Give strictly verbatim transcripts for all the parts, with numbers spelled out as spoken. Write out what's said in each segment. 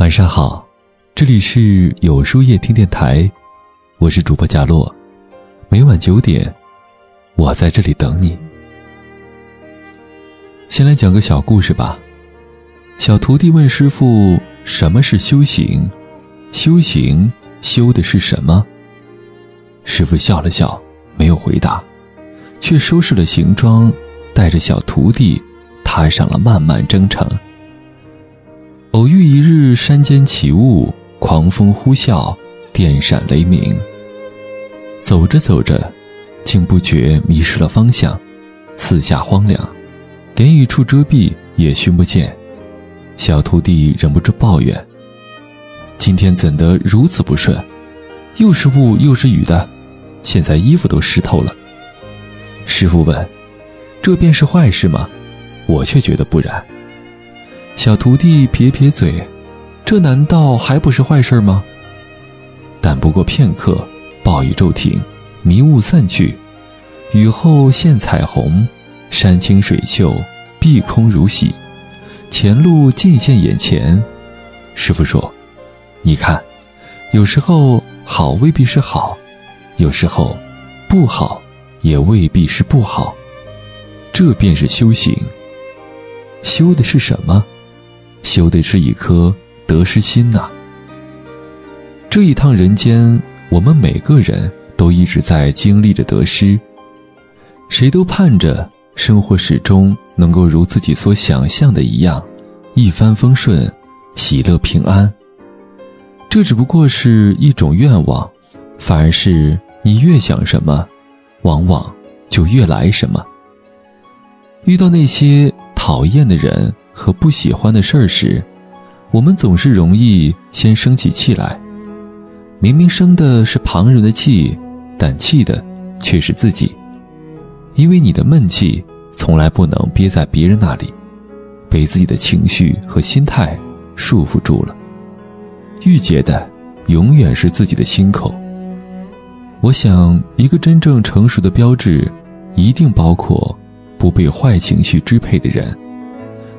晚上好，这里是有书夜听电台，我是主播贾洛，每晚九点，我在这里等你。先来讲个小故事吧。小徒弟问师父，什么是修行？修行修的是什么？师父笑了笑，没有回答，却收拾了行装，带着小徒弟踏上了漫漫征程。偶遇一日山间起雾，狂风呼啸，电闪雷鸣。走着走着，竟不觉迷失了方向，四下荒凉，连一处遮蔽也寻不见。小徒弟忍不住抱怨，今天怎得如此不顺，又是雾又是雨的，现在衣服都湿透了。师父问，这便是坏事吗？我却觉得不然。小徒弟撇撇嘴，这难道还不是坏事吗？但不过片刻，暴雨骤停，迷雾散去，雨后现彩虹，山清水秀，碧空如洗，前路尽现眼前。师父说，你看，有时候好未必是好，有时候不好也未必是不好，这便是修行。修的是什么？修的是一颗得失心呐、啊。这一趟人间，我们每个人都一直在经历着得失，谁都盼着生活始终能够如自己所想象的一样，一帆风顺，喜乐平安。这只不过是一种愿望，反而是你越想什么，往往就越来什么。遇到那些讨厌的人和不喜欢的事儿时，我们总是容易先生起气来，明明生的是旁人的气，但气的却是自己。因为你的闷气从来不能憋在别人那里，被自己的情绪和心态束缚住了，郁结的永远是自己的心口。我想，一个真正成熟的标志，一定包括不被坏情绪支配的人，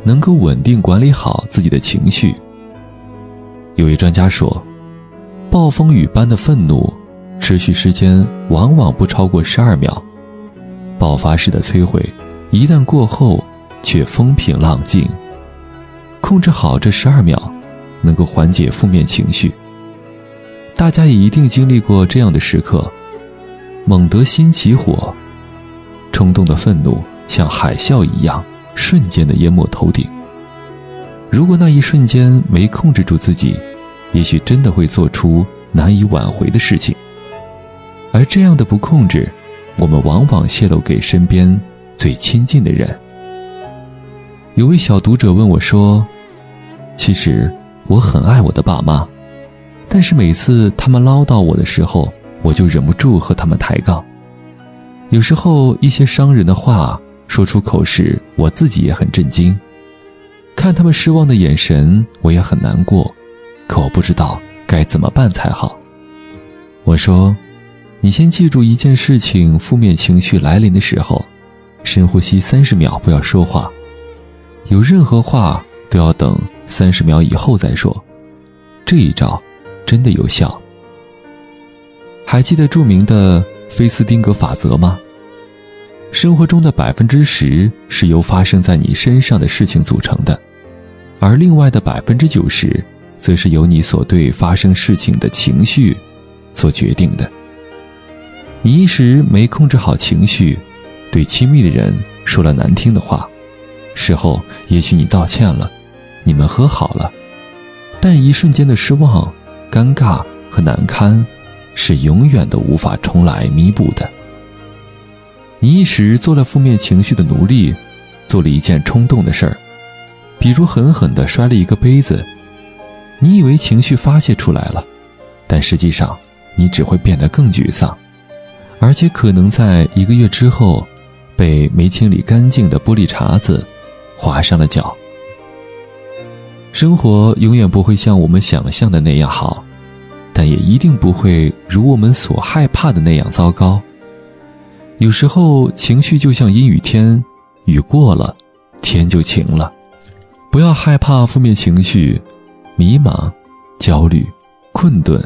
能够稳定管理好自己的情绪。有位专家说，暴风雨般的愤怒持续时间往往不超过十二秒，爆发式的摧毁一旦过后却风平浪静。控制好这十二秒，能够缓解负面情绪。大家也一定经历过这样的时刻，猛得心起火，冲动的愤怒像海啸一样瞬间的淹没头顶。如果那一瞬间没控制住自己，也许真的会做出难以挽回的事情。而这样的不控制，我们往往泄露给身边最亲近的人。有位小读者问我说，其实我很爱我的爸妈，但是每次他们唠叨我的时候，我就忍不住和他们抬杠。有时候一些伤人的话说出口时，我自己也很震惊，看他们失望的眼神，我也很难过，可我不知道该怎么办才好。我说，你先记住一件事情，负面情绪来临的时候，深呼吸三十秒，不要说话，有任何话都要等三十秒以后再说。这一招真的有效。还记得著名的菲斯汀格法则吗？生活中的 百分之十 是由发生在你身上的事情组成的，而另外的 百分之九十 则是由你所对发生事情的情绪所决定的。你一时没控制好情绪，对亲密的人说了难听的话，事后也许你道歉了，你们和好了，但一瞬间的失望、尴尬和难堪是永远都无法重来弥补的。你一时做了负面情绪的奴隶，做了一件冲动的事儿，比如狠狠地摔了一个杯子，你以为情绪发泄出来了，但实际上你只会变得更沮丧，而且可能在一个月之后被没清理干净的玻璃碴子划伤了脚。生活永远不会像我们想象的那样好，但也一定不会如我们所害怕的那样糟糕。有时候情绪就像阴雨天，雨过了，天就晴了。不要害怕负面情绪，迷茫、焦虑、困顿、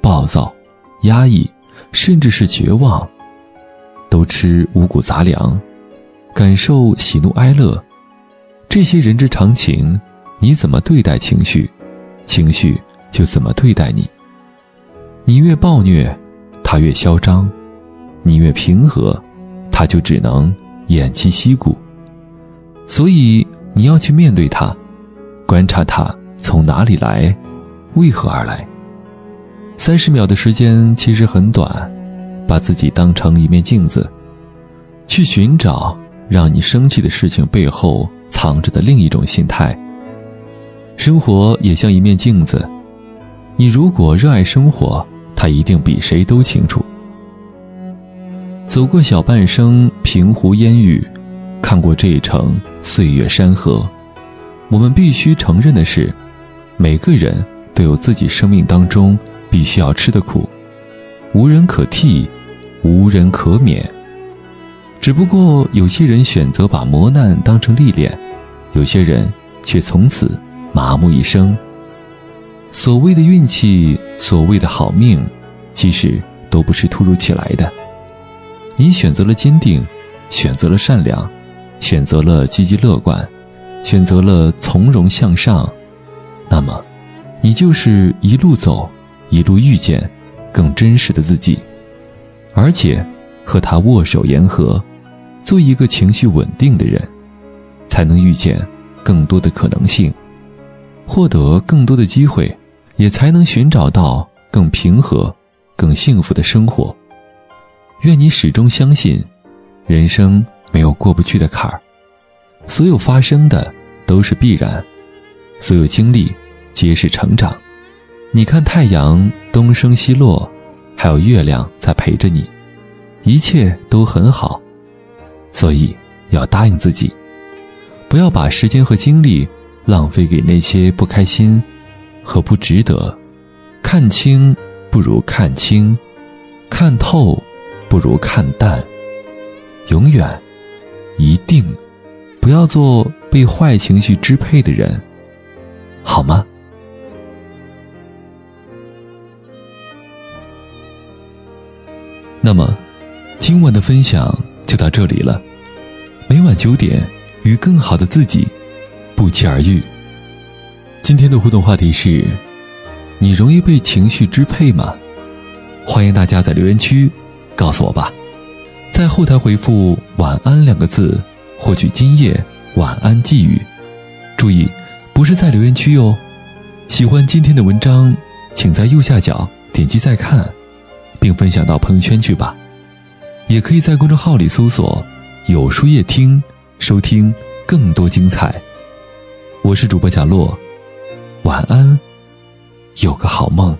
暴躁、压抑，甚至是绝望，都吃五谷杂粮，感受喜怒哀乐，这些人之常情。你怎么对待情绪，情绪就怎么对待你。你越暴虐，它越嚣张；你越平和，它就只能偃旗息鼓。所以你要去面对它，观察它从哪里来，为何而来。三十秒的时间其实很短，把自己当成一面镜子，去寻找让你生气的事情背后藏着的另一种心态。生活也像一面镜子，你如果热爱生活，它一定比谁都清楚。走过小半生平湖烟雨，看过这一程岁月山河，我们必须承认的是，每个人都有自己生命当中必须要吃的苦，无人可替，无人可免。只不过有些人选择把磨难当成历练，有些人却从此麻木一生。所谓的运气，所谓的好命，其实都不是突如其来的。你选择了坚定，选择了善良，选择了积极乐观，选择了从容向上，那么你就是一路走，一路遇见更真实的自己，而且和他握手言和，做一个情绪稳定的人，才能遇见更多的可能性，获得更多的机会，也才能寻找到更平和、更幸福的生活。愿你始终相信，人生没有过不去的坎儿，所有发生的都是必然，所有经历皆是成长。你看太阳东升西落，还有月亮在陪着你，一切都很好。所以要答应自己，不要把时间和精力浪费给那些不开心和不值得。看清不如看清，看透不如看淡。永远一定不要做被坏情绪支配的人，好吗？那么今晚的分享就到这里了。每晚九点，与更好的自己不期而遇。今天的互动话题是，你容易被情绪支配吗？欢迎大家在留言区告诉我吧。在后台回复晚安两个字，获取今夜晚安寄语。注意，不是在留言区哟。喜欢今天的文章，请在右下角点击再看，并分享到朋友圈去吧。也可以在公众号里搜索有书夜听，收听更多精彩。我是主播贾洛，晚安，有个好梦。